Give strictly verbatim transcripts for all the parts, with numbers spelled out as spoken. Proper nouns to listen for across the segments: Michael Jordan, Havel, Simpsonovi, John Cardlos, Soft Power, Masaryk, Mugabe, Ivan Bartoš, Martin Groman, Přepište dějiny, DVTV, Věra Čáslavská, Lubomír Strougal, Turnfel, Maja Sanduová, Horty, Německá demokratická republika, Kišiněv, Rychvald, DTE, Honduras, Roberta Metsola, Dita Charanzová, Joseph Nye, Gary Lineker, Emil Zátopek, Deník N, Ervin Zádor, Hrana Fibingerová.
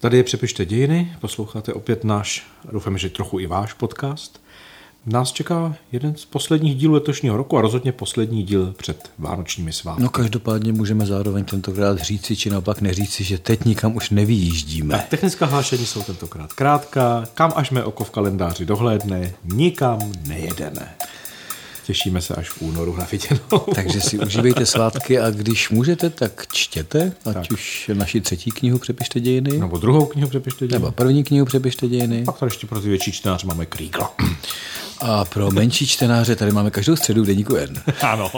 Tady je Přepište dějiny, posloucháte opět náš, doufám, že trochu i váš podcast. Nás čeká jeden z posledních dílů letošního roku a rozhodně poslední díl před vánočními svátky. No každopádně můžeme zároveň tentokrát říci, či naopak neříci, že teď nikam už nevyjíždíme. Tak technická hlášení jsou tentokrát krátká, kam až mé oko v kalendáři dohlédne, nikam nejedeme. Těšíme se až v únoru na viděnou. Takže si užívejte svátky a když můžete, tak čtěte, ať tak. Už naši třetí knihu Přepište dějiny. Nebo druhou knihu Přepište dějiny. Nebo první knihu Přepište dějiny. Pak tady ještě pro ty větší čtenáře máme Krígla. A pro menší čtenáře tady máme každou středu v Deníku N. Ano.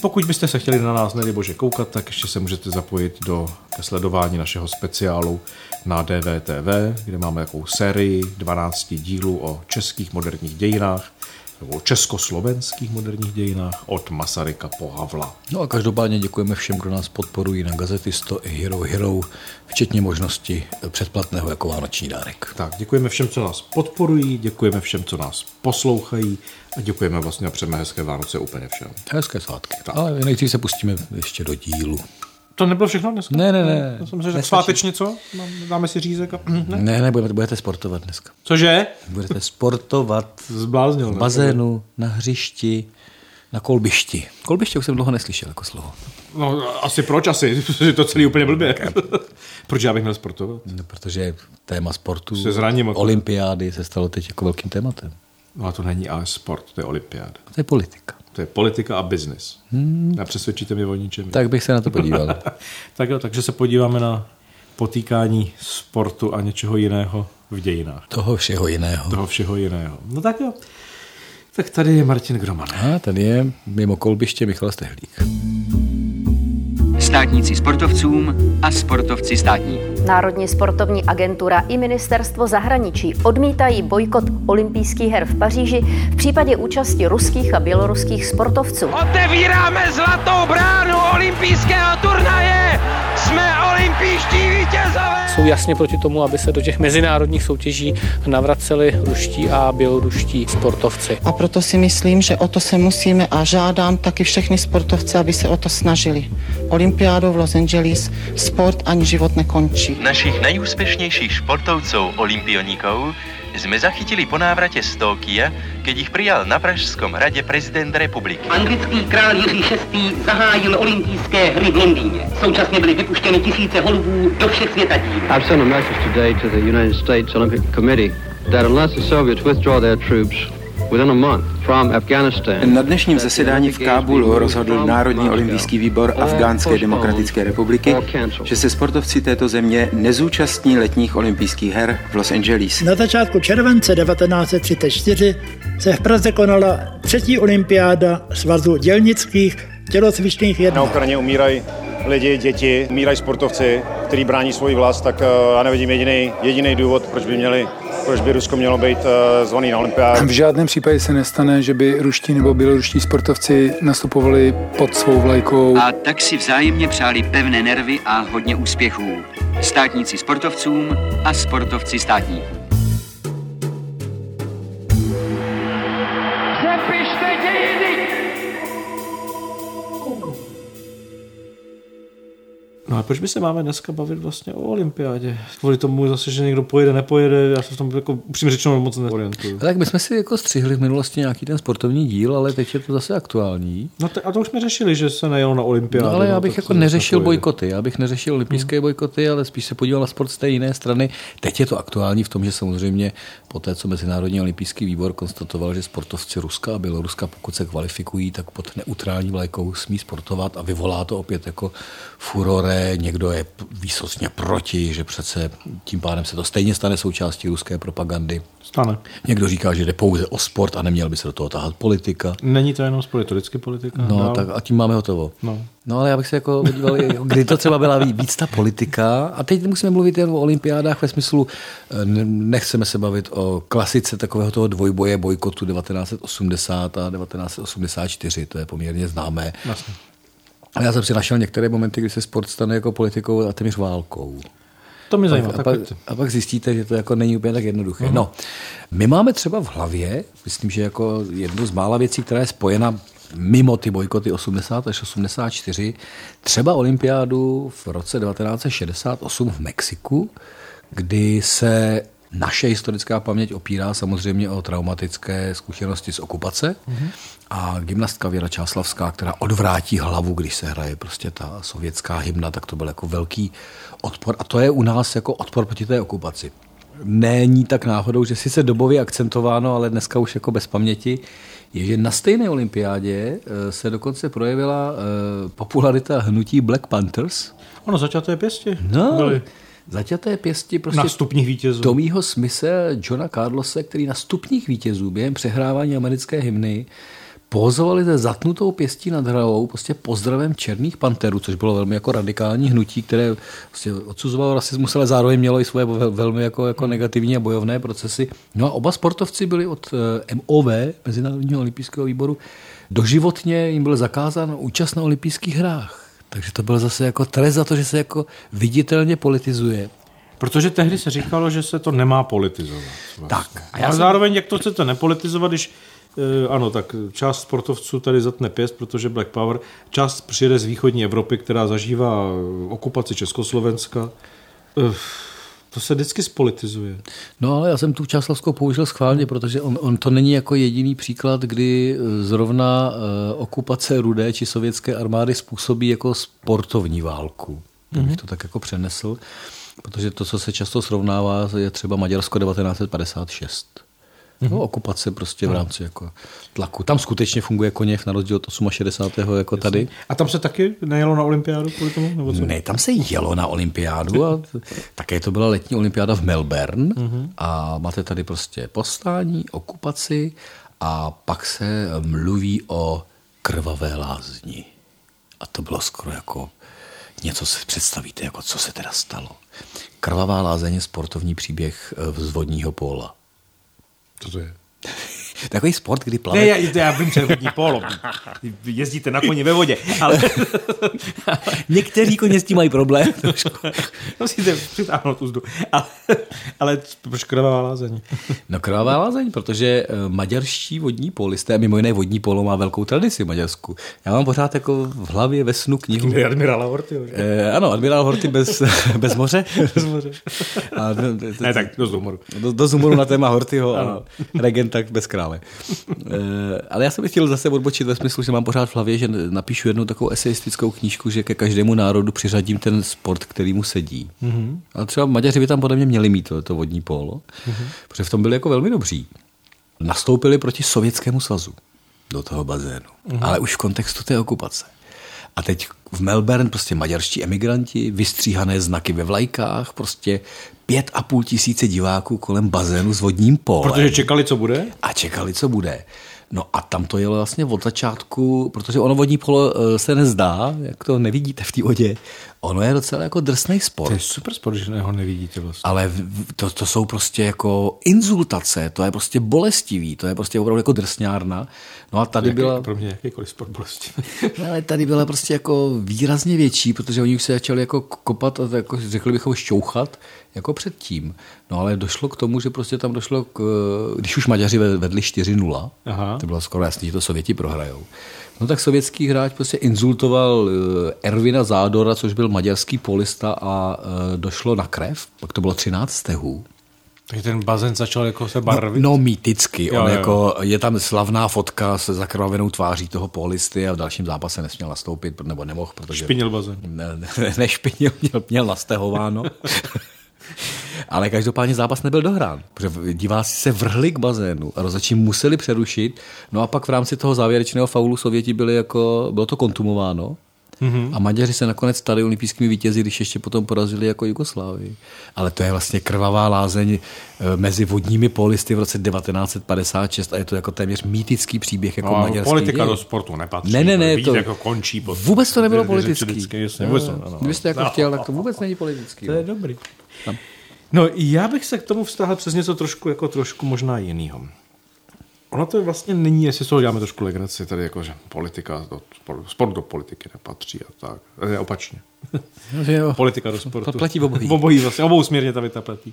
Pokud byste se chtěli na nás, nedej bože, koukat, tak ještě se můžete zapojit do sledování našeho speciálu na D V T V, kde máme takovou sérii dvanácti dílů o českých moderních dějinách, o československých moderních dějinách od Masaryka po Havla. No a každopádně děkujeme všem, kdo nás podporují na Gazetisto i Hero Hero, včetně možnosti předplatného jako vánoční dárek. Tak, děkujeme všem, co nás podporují, děkujeme všem, co nás poslouchají a děkujeme vlastně a přejeme hezké Vánoce úplně všem. Hezké svátky. Tak. Ale nejdřív se pustíme ještě do dílu. To nebylo všechno dneska? Ne, ne, ne. To jsem si řekl svátečně, co? Dáme si řízek a... Ne, ne, ne budete, budete sportovat dneska. Cože? Budete sportovat. Zbláznil. V bazénu, ne? Na hřišti, na kolbišti. Kolbiště už jsem dlouho neslyšel jako slovo. No, asi proč asi? Protože to celý úplně blbě. Proč já bych měl sportovat? No, protože téma sportu, se zraním, olympiády se stalo teď jako velkým tématem. No a to není ale sport, to je olympiáda. To je politika. To je politika a biznis. Hmm. A přesvědčíte mě o ničem. Tak bych se na to podíval. Tak jo, takže se podíváme na potýkání sportu a něčeho jiného v dějinách. Toho všeho jiného. Toho všeho jiného. No tak jo. Tak tady je Martin Groman. A tady je mimo kolbiště Michal Stehlík. Státníci sportovcům a sportovci státníkům. Národní sportovní agentura i ministerstvo zahraničí odmítají bojkot olympijských her v Paříži v případě účasti ruských a běloruských sportovců. Otevíráme zlatou bránu olympijského turnaje! Jsme olympijští vítězové! Jsou jasně proti tomu, aby se do těch mezinárodních soutěží navraceli ruští a běloruští sportovci. A proto si myslím, že o to se musíme a žádám taky všechny sportovce, aby se o to snažili. Olympiádou v Los Angeles sport ani život nekončí. Našich nejúspěšnějších športovců olympioniků jsme zachytili po návratě z Tókia, keď jich přijal na Pražskom hradě prezident republiky. Anglický král Jiří šestý zahájil olympijské hry v Londýně. Současně byly vypuštěny tisíce holubů do všech světa dílů. I've sent a message today to the United States Olympic Committee that unless the Soviets withdraw their troops within a month from Afghanistan. Na dnešním zasedání v Kábulu rozhodl Národní olympijský výbor Afghánské demokratické republiky, že se sportovci této země nezúčastní letních olympijských her v Los Angeles. Na začátku července devatenáct set třicet čtyři se v Praze konala třetí olympiáda svazu dělnických tělocvičných jednání. Na Ukrajině umírají lidi, děti, umírají sportovci, kteří brání svůj vlast, tak já nevidím jediný jediný důvod, proč by měli proč by Rusko mělo být uh, zvaný na olympiádu. V žádném případě se nestane, že by ruští nebo běloruští sportovci nastupovali pod svou vlajkou. A tak si vzájemně přáli pevné nervy a hodně úspěchů. Státníci sportovcům a sportovci státníkům. No a proč by se máme dneska bavit vlastně o olympiádě? Kvůli tomu zase, že někdo pojede, nepojede, já se v tom jako upřímně řečeno moc neorientuju. Tak my jsme si jako střihli v minulosti nějaký ten sportovní díl, ale teď je to zase aktuální. No te, a to už jsme řešili, že se nejelo na olympiádu. No ale já bych no, jako neřešil bojkoty, já bych neřešil olympijské hmm. bojkoty, ale spíš se podíval na sport z té jiné strany. Teď je to aktuální v tom, že samozřejmě po té, co Mezinárodní olympijský výbor konstatoval, že sportovci Ruska a Běloruska, pokud se kvalifikují, tak pod neutrální vlajkou smí sportovat a vyvolá to opět jako furore. Někdo je výsostně proti, že přece tím pádem se to stejně stane součástí ruské propagandy. Stane. Někdo říká, že jde pouze o sport a neměl by se do toho tahat politika. Není to jenom sport, je to vždycky politika. No, dál. Tak a tím máme hotovo. No. No ale já bych se jako podíval, kdy to třeba byla víc ta politika. A teď musíme mluvit jen o olympiádách ve smyslu, nechceme se bavit o klasice takového toho dvojboje bojkotu devatenáct set osmdesát a devatenáct set osmdesát čtyři, to je poměrně známé. Vlastně. Ale já jsem si našel některé momenty, kdy se sport stane jako politikou a téměř válkou. To mě zajímá. A pak, a pak zjistíte, že to jako není úplně tak jednoduché. Mm. No, my máme třeba v hlavě, myslím, že jako jednu z mála věcí, která je spojena mimo ty bojkoty osmdesát až osmdesát čtyři, třeba olympiádu v roce devatenáct set šedesát osm v Mexiku, kdy se naše historická paměť opírá samozřejmě o traumatické zkušenosti z okupace, mm-hmm. a gymnastka Věra Čáslavská, která odvrátí hlavu, když se hraje prostě ta sovětská hymna, tak to byl jako velký odpor. A to je u nás jako odpor proti té okupaci. Není tak náhodou, že sice dobově akcentováno, ale dneska už jako bez paměti, je, že na stejné olympiádě se dokonce projevila popularita hnutí Black Panthers. Ono, začaté pěsti. No, byli. Zaťaté pěsti prostě Tomího Smise, Johna Cardlose, který na stupních vítězů během přehrávání americké hymny pozovali se zatnutou pěstí nad hlavou prostě pozdravem černých panterů, což bylo velmi jako radikální hnutí, které prostě odsuzovalo rasismus, ale zároveň mělo i svoje velmi jako, jako negativní a bojovné procesy. No a oba sportovci byli od M O V, Mezinárodního olympijského výboru, doživotně jim byl zakázán účast na olympijských hrách. Takže to byl zase jako trest za to, že se jako viditelně politizuje. Protože tehdy se říkalo, že se to nemá politizovat. Vlastně. Tak. A já jsem... zároveň, jak to chcete nepolitizovat, když ano, tak část sportovců tady zatne pěst, protože Black Power, část přijede z východní Evropy, která zažívá okupaci Československa. To se vždycky spolitizuje. No ale já jsem tu Čáslavskou použil schválně, protože on, on to není jako jediný příklad, kdy zrovna uh, okupace Rudé či sovětské armády způsobí jako sportovní válku. Mm-hmm. Bych to tak jako přenesl, protože to, co se často srovnává, je třeba Maďarsko devatenáct set padesát šest. Mm-hmm. No, okupace prostě v rámci jako tlaku. Tam skutečně funguje koněv na rozdíl od šedesátého osmého jako tady. A tam se taky nejelo na olympiádu kvůli tomu? Nebo co? Ne, tam se jelo na olympiádu a také to byla letní olympiáda v Melbourne, mm-hmm. a máte tady prostě povstání, okupaci a pak se mluví o krvavé lázni. A to bylo skoro jako něco, si představíte, jako co se teda stalo. Krvavá lázeň je sportovní příběh z vodního póla. Co to je? Takový sport, kdy plave... Ne, já, já vím, že je vodní pólo. Jezdíte na koni ve vodě, ale... Někteří koně s tím mají problém. Musíte přitáhnout úzdu. Ale, ale proč krvavá lázeň? No krvavá lázeň, protože maďarští vodní pólisté, mimo jiné vodní pólo má velkou tradici v Maďarsku. Já mám pořád jako v hlavě ve snu knihu... Kdy admirála Horty. Eh, ano, admirál Horty bez, bez moře. Bez moře. A, to, to, to, ne, tak dost humoru. Do, dost humoru na téma Hortyho a regenta bez krále. E, ale já jsem chtěl zase odbočit ve smyslu, že mám pořád v hlavě, že napíšu jednu takovou eseistickou knížku, že ke každému národu přiřadím ten sport, který mu sedí. Mm-hmm. A třeba Maďaři by tam podle mě měli mít to, to vodní pólo, mm-hmm. protože v tom byli jako velmi dobří. Nastoupili proti Sovětskému svazu do toho bazénu, mm-hmm. ale už v kontextu té okupace. A teď v Melbourne prostě maďarští emigranti, vystříhané znaky ve vlajkách, prostě pět a půl tisíce diváků kolem bazénu s vodním pólem. Protože čekali, co bude? A čekali, co bude. No a tam to jelo vlastně od začátku, protože ono vodní polo se nezdá, jak to nevidíte v té vodě. Ono je docela jako drsnej sport. To je super sport, že ho nevidíte vlastně. Ale to, to jsou prostě jako insultace, to je prostě bolestivý, to je prostě opravdu jako drsňárna. No a tady jaký, byla... Pro mě jakýkoliv sport bolestivý. Ale tady byla prostě jako výrazně větší, protože oni už se začali jako kopat a jako řekli bychom šťouchat jako předtím. No ale došlo k tomu, že prostě tam došlo k... Když už Maďaři vedli čtyři nula, aha. To bylo skoro jasný, že to Sověti prohrajou. No tak sovětský hráč prostě insultoval Ervina Zádora, což byl maďarský polista a došlo na krev. Pak to bylo třináct stehů. Takže ten bazén začal jako se barvit? No, no mýticky. On jo, jo. Jako, je tam slavná fotka se zakrvavenou tváří toho polisty a v dalším zápase nesměl nastoupit, nebo nemohl, protože... Špinil bazén. Ne, ne, ne špinil, měl, měl nastehováno. Ale každopádně zápas nebyl dohrán, protože diváci se vrhli k bazénu a rozhodčí museli přerušit, no a pak v rámci toho závěrečného faulu Sověti byli jako, bylo to kontumováno, mm-hmm. a Maďaři se nakonec stali olympijskými vítězi, když ještě potom porazili jako Jugoslávii. Ale to je vlastně krvavá lázeň mezi vodními pólisty v roce devatenáct set padesát šest a je to jako téměř mýtický příběh jako no, maďarský. Politika děj do sportu nepatří. Ne, ne, ne. To... Jako končí pod... Vůbec to nebylo politický. Kdybyste jako chtěl, tak to vůbec není politický. To je dobrý. Tam. No, já bych se k tomu vztáhl přes něco trošku, jako trošku možná jinýho. Ono to vlastně není, jestli z toho děláme trošku legraci, tady jako, že politika, do, sport do politiky nepatří a tak. Ne, opačně. No, politika do sportu. To platí obojí. Obojí vlastně, obou směrně ta věta platí.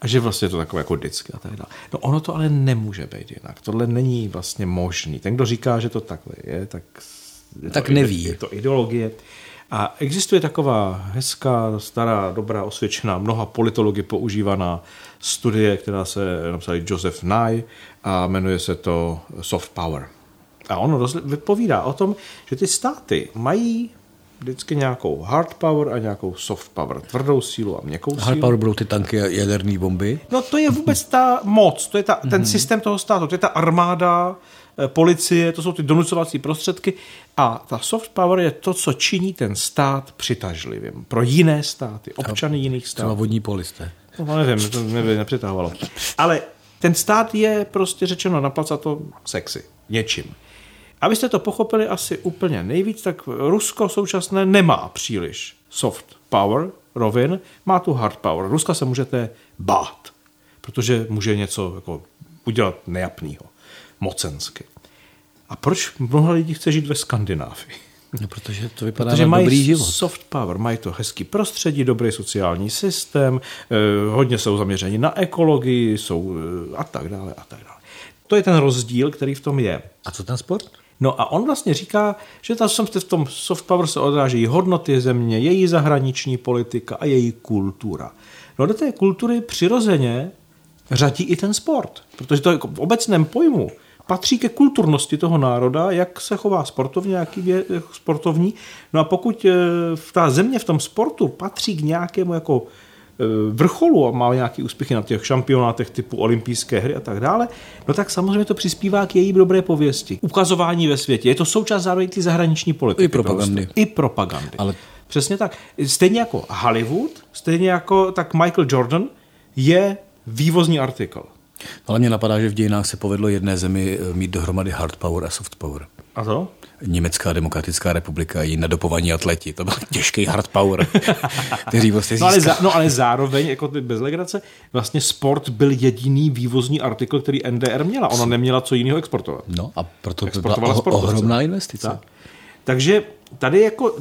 a že vlastně je to takové jako vždycky a tak dále. No ono to ale nemůže být jinak. Tohle není vlastně možný. Ten, kdo říká, že to takhle je, tak, tak je to, neví. Je to ideologie. A existuje taková hezká, stará, dobrá, osvědčená, mnoha politology používaná studie, která se napsala Joseph Nye a jmenuje se to Soft Power. A ono vypovídá o tom, že ty státy mají vždycky nějakou hard power a nějakou soft power, tvrdou sílu a měkkou sílu. Hard power budou ty tanky a jaderné bomby? No to je vůbec ta moc, to je ta, ten mm-hmm. systém toho státu, to je ta armáda, policie, to jsou ty donucovací prostředky a ta soft power je to, co činí ten stát přitažlivým pro jiné státy, občany a jiných států. Třeba vodní polisté. No nevím, to mě by nepřitahovalo. Ale ten stát je prostě řečeno naplacato sexy, něčím. Abyste to pochopili asi úplně nejvíc, tak Rusko současné nemá příliš soft power rovin, má tu hard power. Ruska se můžete bát, protože může něco jako udělat nejapnýho, mocensky. A proč mnoho lidí chce žít ve Skandinávii? No, protože to vypadá protože na dobrý život. Mají soft power, mají to hezký prostředí, dobrý sociální systém, hodně jsou zaměřeni na ekologii, jsou a tak dále, a tak dále. To je ten rozdíl, který v tom je. A co ten sport? No a on vlastně říká, že tam v tom soft power se odrážejí hodnoty země, její zahraniční politika a její kultura. No do té kultury přirozeně řadí i ten sport, protože to v obecném pojmu patří ke kulturnosti toho národa, jak se chová sportovně, jaký je sportovní. No a pokud ta země v tom sportu patří k nějakému jako vrcholu a má nějaký úspěchy na těch šampionátech typu olympijské hry a tak dále, no tak samozřejmě to přispívá k její dobré pověsti. Ukazování ve světě. Je to součást zároveň té zahraniční politiky. I propagandy. I propagandy. Ale... Přesně tak. Stejně jako Hollywood, stejně jako tak Michael Jordan je vývozní artikl. Ale mě napadá, že v dějinách se povedlo jedné zemi mít dohromady hard power a soft power. A to? Německá demokratická republika, její nadopovaní atleti. To byl těžký hard power, kteří vlastně získali. No ale, no ale zároveň, jako bez legrace, vlastně sport byl jediný vývozní artikl, který N D R měla. Ona neměla co jiného exportovat. No a proto to byla o, ohromná investice. Tak. Takže tady jako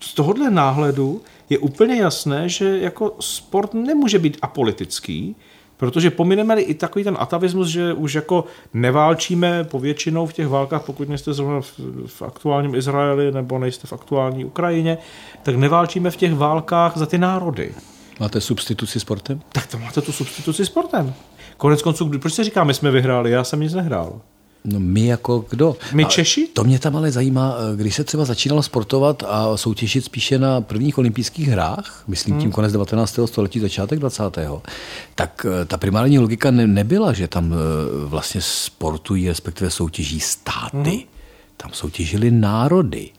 z tohohle náhledu je úplně jasné, že jako sport nemůže být apolitický, protože pomineme i takový ten atavismus, že už jako neválčíme povětšinou v těch válkách, pokud nejste zrovna v, v aktuálním Izraeli nebo nejste v aktuální Ukrajině, tak neválčíme v těch válkách za ty národy. Máte substituci sportem? Tak to máte tu substituci sportem. Konec konců, proč se říká, my jsme vyhráli, já jsem nic nehrál. No my jako kdo? My a Češi? To mě tam ale zajímá, když se třeba začínalo sportovat a soutěžit spíše na prvních olympijských hrách, myslím hmm. tím konec devatenáctého století, začátek dvacátého tak ta primární logika ne- nebyla, že tam vlastně sportují, respektive soutěží státy. Hmm. Tam soutěžili národy.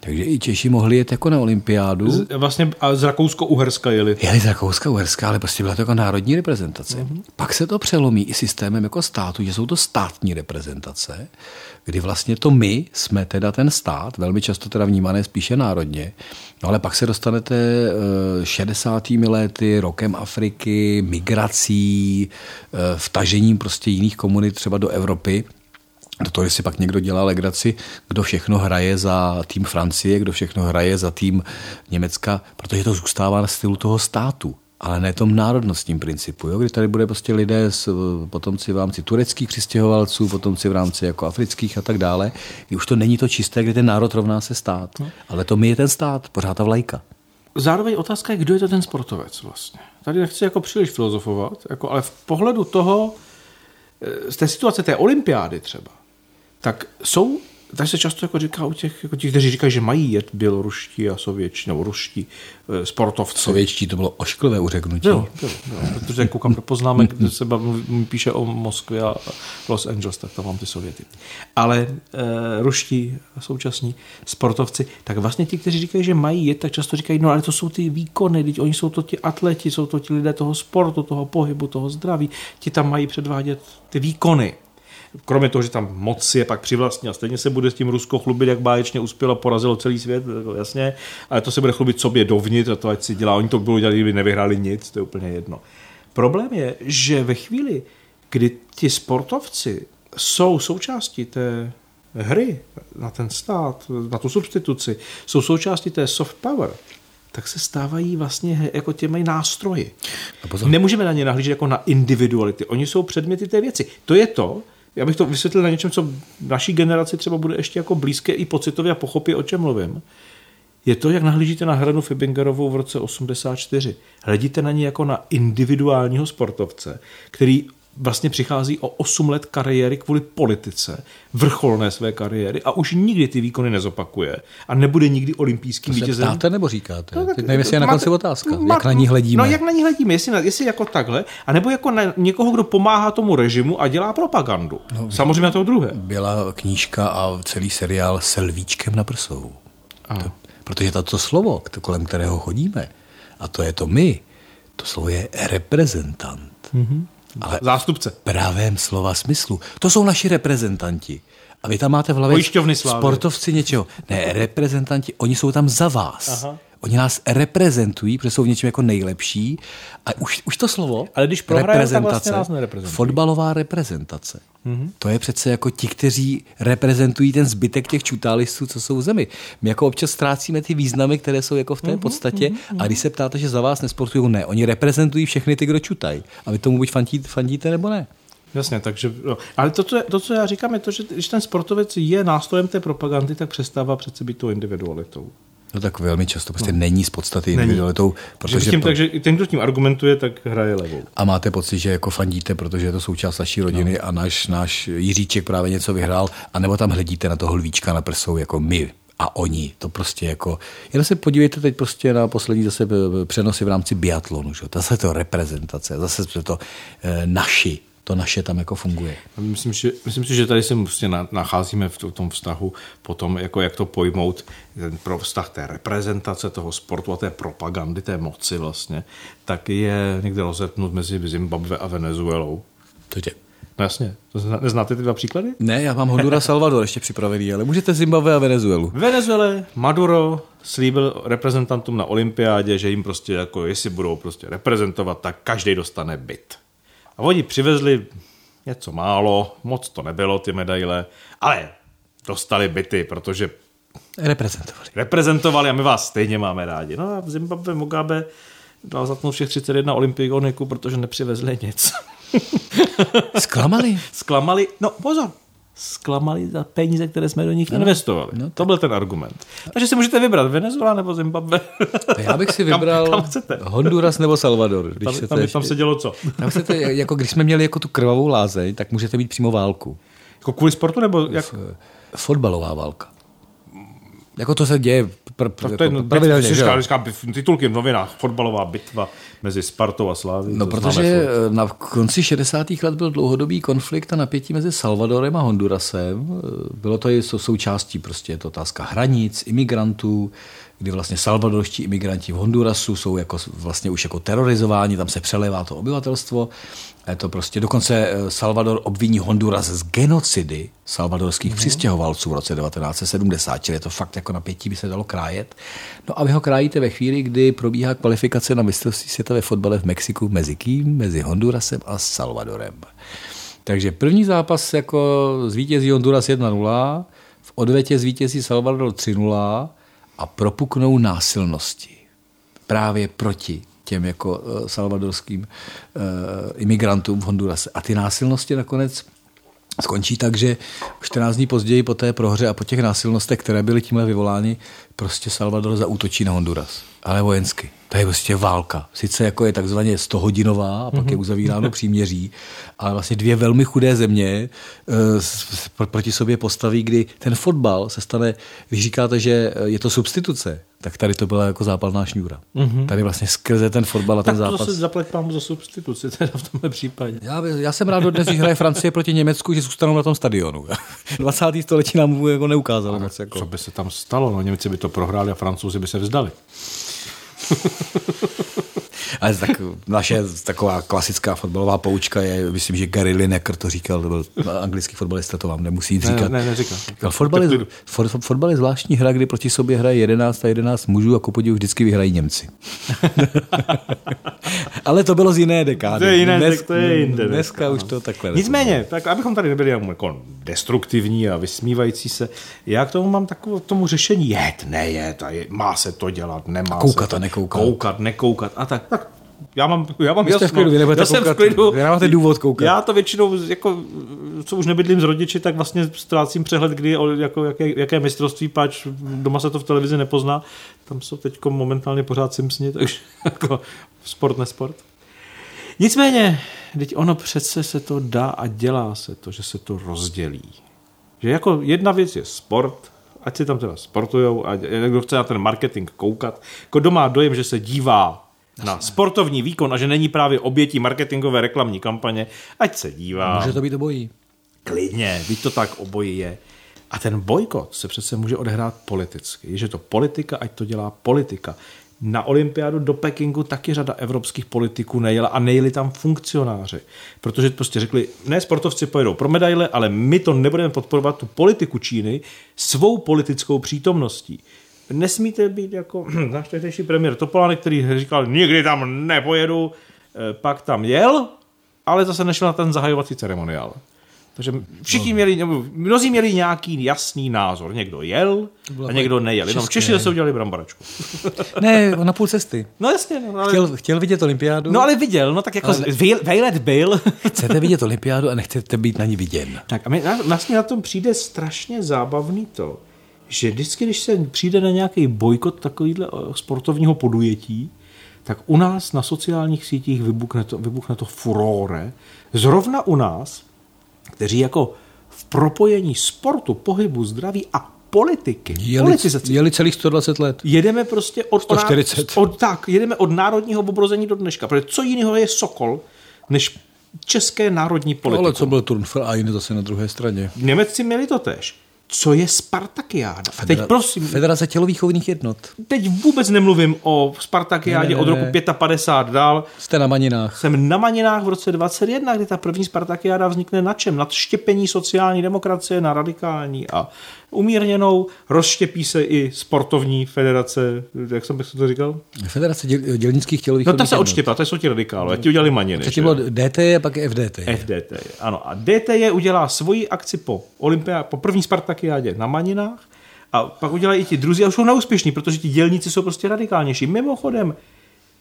Takže i Češi mohli jet jako na olympiádu. Z, vlastně a z Rakousko-Uherska jeli. Jeli z Rakouska-Uherska, ale prostě byla to jako národní reprezentace. Mm-hmm. Pak se to přelomí i systémem jako státu, že jsou to státní reprezentace, kdy vlastně to my jsme teda ten stát, velmi často teda vnímané spíše národně, no ale pak se dostanete šedesátými lety, rokem Afriky, migrací, vtažením prostě jiných komunit třeba do Evropy, do toho, jestli pak někdo dělá legraci, kdo všechno hraje za tým Francie, kdo všechno hraje za tým Německa, protože to zůstává na stylu toho státu, ale ne tom národnostním principu, jo? Kdy tady bude prostě lidé s potomci v rámci tureckých přistěhovalců, potomci v rámci jako afrických a tak dále, kdy už to není to čisté, kdy ten národ rovná se stát, ale to my je ten stát, pořád ta vlajka. Zároveň otázka je, kdo je to ten sportovec vlastně. Tady nechci jako příliš filozofovat, jako, ale v pohledu toho, z té situace té olympiády třeba, tak jsou, tak se často jako říká u těch, jako těch, kteří říkají, že mají jet běloruští a sovětští, nebo ruští e, sportovci. Sovětští to bylo ošklivé uřeknutí. Jo, jo, jo, protože koukám do poznámek, kde se baví, píše o Moskvě a Los Angeles, tak tam mám ty Sověty. Ale e, ruští současní sportovci, tak vlastně ti, kteří říkají, že mají jet, tak často říkají, no ale to jsou ty výkony, teď oni jsou to ti atleti, jsou to ti lidé toho sportu, toho pohybu, toho zdraví, ti tam mají předvádět ty výkony. Kromě toho, že tam moc je pak přivlastní a stejně se bude s tím Rusko chlubit, jak báječně uspělo, porazilo celý svět, jasně, ale to se bude chlubit sobě dovnitř a to ať si dělá. Oni to budou dělat, kdyby nevyhráli nic, to je úplně jedno. Problém je, že ve chvíli, kdy ti sportovci jsou součástí té hry na ten stát, na tu substituci, jsou součástí té soft power, tak se stávají vlastně jako těmi nástroji. Nemůžeme na ně nahlížet jako na individuality. Oni jsou předměty té věci. To je to, já bych to vysvětlil na něčem, co naší generaci třeba bude ještě jako blízké i pocitově a pochopí, o čem mluvím. Je to, jak nahlížíte na Hranu Fibingerovou v roce osmdesát čtyři. Hledíte na ní jako na individuálního sportovce, který vlastně přichází o osm let kariéry kvůli politice, vrcholné své kariéry a už nikdy ty výkony nezopakuje a nebude nikdy olympijským vítězem. To se ptáte nebo říkáte? No, tak, teď nevím, jestli je na konci otázka. Má, jak na ní hledíme? No jak na ní hledíme, jestli, jestli jako takhle, anebo jako na někoho, kdo pomáhá tomu režimu a dělá propagandu. No, samozřejmě na toho druhé. Byla knížka a celý seriál se lvíčkem na prsou. To, protože tato slovo, kolem kterého chodíme, a to je to my, to slovo je reprezentant. Mm-hmm. Ale zástupce. V pravém slova smyslu. To jsou naši reprezentanti. A vy tam máte v hlavě sportovci něčeho. Ne, reprezentanti, oni jsou tam za vás. Aha. Oni nás reprezentují, protože jsou v něčem jako nejlepší. A už, už to slovo, ale když prohraje, tak vlastně nás nereprezentují. Fotbalová reprezentace. Mm-hmm. To je přece jako ti, kteří reprezentují ten zbytek těch čutálistů, co jsou v zemi. My jako občas ztrácíme ty významy, které jsou jako v té mm-hmm, podstatě. Mm-hmm. A když se ptáte, že za vás nesportují, ne. Oni reprezentují všechny ty, kdo čutají. A vy tomu buď fandíte, fandíte nebo ne. Jasně, takže, no. Ale to, to, to, co já říkám, je to, že když ten sportovec je nástrojem té propagandy, tak přestává přece být tou individualitou. No tak velmi často prostě no. není z podstaty individualitou, protože tím, po... takže ten, kdo tím argumentuje, tak hraje levou. A máte pocit, že jako fandíte, protože je to součást naší rodiny no. a náš náš Jiříček právě něco vyhrál, a nebo tam hledíte na toho lvíčka na prsou jako my a oni. To prostě jako jenom se podívejte teď prostě na poslední zase přenosy v rámci biatlonu, že? Zase to reprezentace, zase to eh, naši to naše tam jako funguje. Myslím, že, myslím si, že tady se prostě nacházíme v tom vztahu potom, jako jak to pojmout, ten vztah té reprezentace, toho sportu a té propagandy, té moci vlastně, tak je někde rozetnut mezi Zimbabwe a Venezuelou. To tě. No jasně. Neznáte ty dva příklady? Ne, já mám Honduras a Salvador ještě připravený, ale můžete Zimbabwe a Venezuelu. Venezuele, Maduro slíbil reprezentantům na olympiádě, že jim prostě jako, jestli budou prostě reprezentovat, tak každý dostane byt. A oni přivezli něco málo, moc to nebylo, ty medaile, ale dostali byty, protože reprezentovali. Reprezentovali a my vás stejně máme rádi. No a v Zimbabwe Mugabe dal zatnout všech třicet jedna olympioniků, protože nepřivezli nic. Zklamali. Zklamali, no pozor, zklamali za peníze, které jsme do nich no, investovali. No, to byl ten argument. Takže si můžete vybrat Venezuela nebo Zimbabwe. Já bych si vybral kam, kam Honduras nebo Salvador. Když tam, se tam, ještě, tam se dělo co? Tam se to, jako, když jsme měli jako tu krvavou lázeň, tak můžete mít přímo válku. Jako kvůli sportu nebo jak? Fotbalová válka. Jako to se děje pr- pr- to jako pravidelně. Říká titulky v novinách, fotbalová bitva mezi Spartou a Sláví. No protože na konci šedesátých let byl dlouhodobý konflikt a napětí mezi Salvadorem a Hondurasem. Bylo to i součástí, prostě je to otázka hranic, imigrantů, kdy vlastně salvadorští imigranti v Hondurasu jsou jako, vlastně už jako terorizováni, tam se přelevá to obyvatelstvo. Je to prostě, dokonce Salvador obviní Honduras z genocidy salvadorských mm-hmm. přistěhovalců v roce devatenáct set sedmdesát, čili je to fakt jako napětí by se dalo krájet. No a vy ho krájíte ve chvíli, kdy probíhá kvalifikace na mistrovství světa ve fotbale v Mexiku mezi kým? Mezi Hondurasem a Salvadorem. Takže první zápas jako zvítězí Honduras jedna nula, v odvetě zvítězí Salvador tři nula, a propuknou násilnosti právě proti těm jako salvadorským uh, imigrantům v Hondurase. A ty násilnosti nakonec skončí tak, že čtrnáct dní později po té prohře a po těch násilnostech, které byly tímhle vyvolány, prostě Salvador zaútočí na Honduras. Ale vojensky. To je prostě válka. Sice jako je takzvaně stohodinová a pak mm-hmm. je uzavíráno příměří, ale vlastně dvě velmi chudé země e, proti sobě postaví, kdy ten fotbal se stane, když říkáte, že je to substituce, tak tady to byla jako zápalná šňůra. Mm-hmm. Tady vlastně skrze ten fotbal a ten zápas. Tak to se zaplať vám za substituci, teda v tomhle případě. Já, já jsem rád dnes, když hraje Francie proti Německu, že zůstanou na tom stadionu. dvacáté století nám jako neukázalo ale moc. Jako. Co by se tam stalo? No, Němci by to prohráli a Francouzi by se vzdali. Ale tak, naše taková klasická fotbalová poučka je, myslím, že Gary Lineker to říkal, to byl anglický fotbalista, to vám nemusí říkat. Ne, ne, neříkal. Fotbal je zvláštní hra, kdy proti sobě hraje jedenáct a jedenáct mužů a ku podivu vždycky vyhrají Němci. Ale to bylo z jiné dekády. To je jiné, Dnes, to je jinde. Dneska dekáda. Už to takhle. Nicméně, tak, abychom tady nebyli jako destruktivní a vysmívající se, já k tomu mám takové tomu řešení. Jet, nejet, a je, má se to dělat, nemá koukat se. Koukat a nekoukat. Koukat, nekoukat a tak. tak. Já mám, já mám jasno. V klidu, já koukat, jsem v klidu. Vy nemáte důvod koukat. Já to většinou, jako, co už nebydlím s rodiči, tak vlastně ztrácím přehled, kdy, jako, jaké, jaké mistrovství, páč doma se to v televizi nepozná. Tam jsou teď momentálně pořád Simpsoni, takže jako sport, nesport. Nicméně, teď ono přece se to dá a dělá se to, že se to rozdělí. Že jako jedna věc je sport, ať si tam teda sportujou, a někdo chce na ten marketing koukat. Jako doma dojem, že se dívá na sportovní výkon a že není právě obětí marketingové reklamní kampaně, ať se dívá. Může to být obojí. Klidně, byť to tak obojí je. A ten bojkot se přece může odehrát politicky. Je, že to politika, ať to dělá politika. Na olympiádu do Pekingu taky řada evropských politiků nejela a nejeli tam funkcionáři. Protože prostě řekli, ne, sportovci pojedou pro medaile, ale my to nebudeme podporovat, tu politiku Číny, svou politickou přítomností. Nesmíte být jako náš tehdejší premiér Topolánek, který říkal, nikdy tam nepojedu, pak tam jel, ale zase nešel na ten zahajovací ceremoniál. Takže všichni měli, mnozí měli nějaký jasný názor. Někdo jel a někdo nejel. Jenom Češi zase udělali brambaračku. Ne, na půl cesty. No jasně. No, ale... chtěl, chtěl vidět olympiádu. No ale viděl, no tak jako ale... vejlet byl. Chcete vidět olympiádu a nechcete být na ní viděn. Tak a mě, vlastně na tom přijde strašně zábavný to, že vždycky, když se přijde na nějaký bojkot takovýhle sportovního podujetí, tak u nás na sociálních sítích vybuchne to, vybuchne to furore. Zrovna u nás, kteří jako v propojení sportu, pohybu, zdraví a politiky, jeli, politizaci. Jeli celých sto dvacet let. Jedeme prostě od, sto čtyřicet. Od, tak, jedeme od národního obrození do dneška, protože co jiného je Sokol, než české národní politiky. Ale co byl Turnfel a jiné zase na druhé straně. Němecci měli to též. Co je Spartakiáda? Federa- teď prosím. Federace tělovýchovných jednot. Teď vůbec nemluvím o Spartakiádě ne, ne, od roku padesát pět dál. Jste na maninách. Jsem na maninách v roce dvacet jedna, kdy ta první Spartakiáda vznikne na čem? Nad štěpení sociální demokracie na radikální a umírněnou. Rozštěpí se i sportovní federace, jak jsem to říkal? Federace děl, dělnických tělovýchovných jednot. No ta se odštěpla, to jsou ti radikálo, ti udělali maniny. To bylo D T E a pak je F D T E. F D T E, ano. A D T E udělá svoji akci po olympiádě, po první Spartakiádě na maninách a pak udělají i ti druzí a už jsou neúspěšní, protože ti dělníci jsou prostě radikálnější. Mimochodem,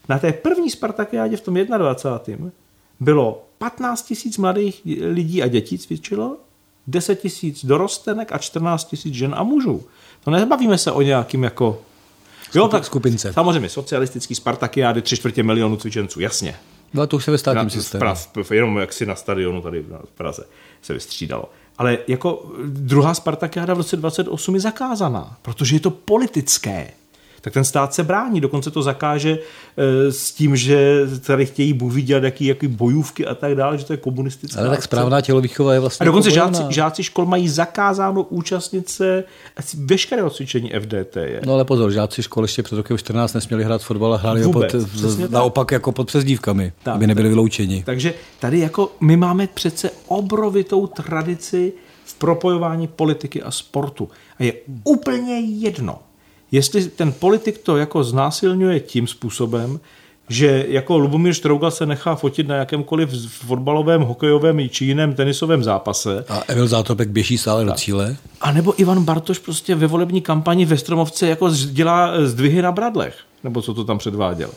na té první Spartakiádě v tom dvacátém prvním bylo patnáct tisíc mladých lidí a dětí cvičilo, deset tisíc dorostenek a čtrnáct tisíc žen a mužů. To nebavíme se o nějakým jako... Jo, tak skupince. Samozřejmě, socialistický Spartakiády, tři čtvrtě milionu cvičenců, jasně. No to už se ve státním systému. Jenom jak si na stadionu tady v Praze se vystřídalo. Ale jako druhá Spartakiáda v roce dvacet osm je zakázaná, protože je to politické. Tak ten stát se brání, dokonce to zakáže e, s tím, že tady chtějí bůhví dělat jaký, jaký bojůvky a tak dále, že to je komunistická. Ale tak správná tělovýchova je vlastně. A dokonce žáci, žáci škol mají zakázáno účastnit se veškerého cvičení F D T E. No ale pozor, žáci škol ještě před rokem čtrnáct nesměli hrát fotbal a hráli pod, naopak jako pod přezdívkami, tak, aby nebyli vyloučeni. Takže tady jako my máme přece obrovitou tradici v propojování politiky a sportu. A je úplně jedno, jestli ten politik to jako znásilňuje tím způsobem, že jako Lubomír Strougal se nechá fotit na jakémkoliv fotbalovém, hokejovém či jiném tenisovém zápase. A Emil Zátopek běží stále do cíle. A nebo Ivan Bartoš prostě ve volební kampani ve Stromovce jako dělá zdvihy na bradlech. Nebo co to tam předváděl.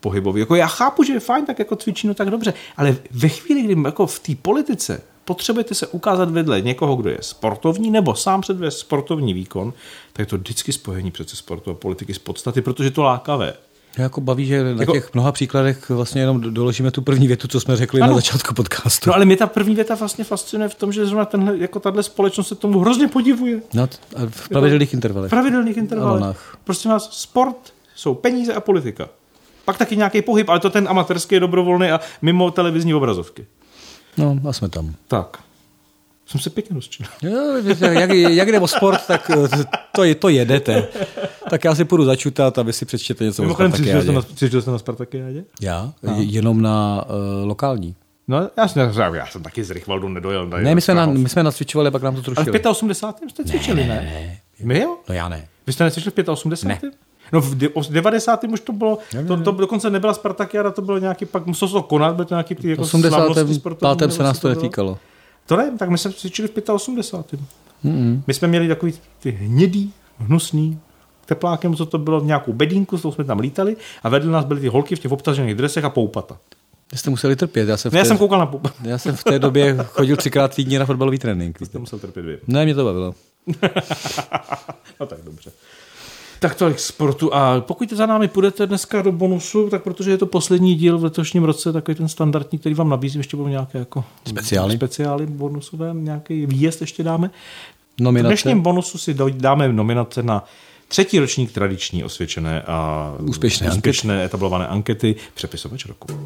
Pohybový. Jako já chápu, že je fajn, tak jako cvičí, no tak dobře. Ale ve chvíli, kdy jako v té politice potřebujete se ukázat vedle někoho, kdo je sportovní, nebo sám předvést sportovní výkon, tak je to vždycky spojení přece sportu a politiky z podstaty, protože je to lákavé. Já jako baví, že na jako... těch mnoha příkladech vlastně jenom doložíme tu první větu, co jsme řekli ano. Na začátku podcastu. No ale mě ta první věta vlastně fascinuje v tom, že zrovna tenhle, jako tahle společnost se tomu hrozně podivuje. No, v pravidelných intervalech. V pravidelných intervalech. Prostě nás sport jsou peníze a politika. Pak taky nějaký pohyb, ale to ten amatérský je dobrovolný a mimo televizní obrazovky. No, a jsme tam. Tak. Jsem se pěkně rozčil. Jak, jak jde o sport, tak to, to jedete. Tak já si půjdu začutat, aby si přečtěte něco mimo o Spartakiádě. Přišel jste na Spartakiádě? Já? No. Jenom na uh, lokální. No, já jsem, já jsem taky z Rychvaldu nedojel. Ne, my jsme, na, my jsme nacvičovali, pak nám to trošili. Ale v osmdesátém pětém jste cvičili, ne? ne? ne. My jo? No já ne. Vy jste necvičili v osmdesátém pětém? Ne. No v devadesátém už to bylo, to, to dokonce nebyla Spartakiáda, to bylo nějaký, pak muselo se to konat, bylo to nějaký ty jako slavnostní sportovní. osmdesátém pátém se nás to netýkalo. To ne, tak my jsme cvičili v osmdesátém pátém Mm-hmm. My jsme měli takový ty hnědý, hnusný, teplákem, co to bylo, v nějakou bedínku, s tou jsme tam lítali a vedle nás byly ty holky v těch obtažených dresech a poupata. Vy jste museli trpět. Já jsem, v té, ne, já jsem koukal na poupata. Já jsem v té době chodil třikrát týdně na fotbalový trénink. Vy jste musel trpět vy. Ne, mě to bavilo. No tak dobře. Tak tolik sportu. A pokud za námi půjdete dneska do bonusu, tak protože je to poslední díl v letošním roce, takový ten standardní, který vám nabízím, ještě budou nějaké jako speciály, speciály bonusové, nějaký výjezd ještě dáme. Nominace. V dnešním bonusu si dáme nominace na třetí ročník tradiční osvědčené a úspěšné, úspěšné ankety. Etablované ankety Přepisovač roku.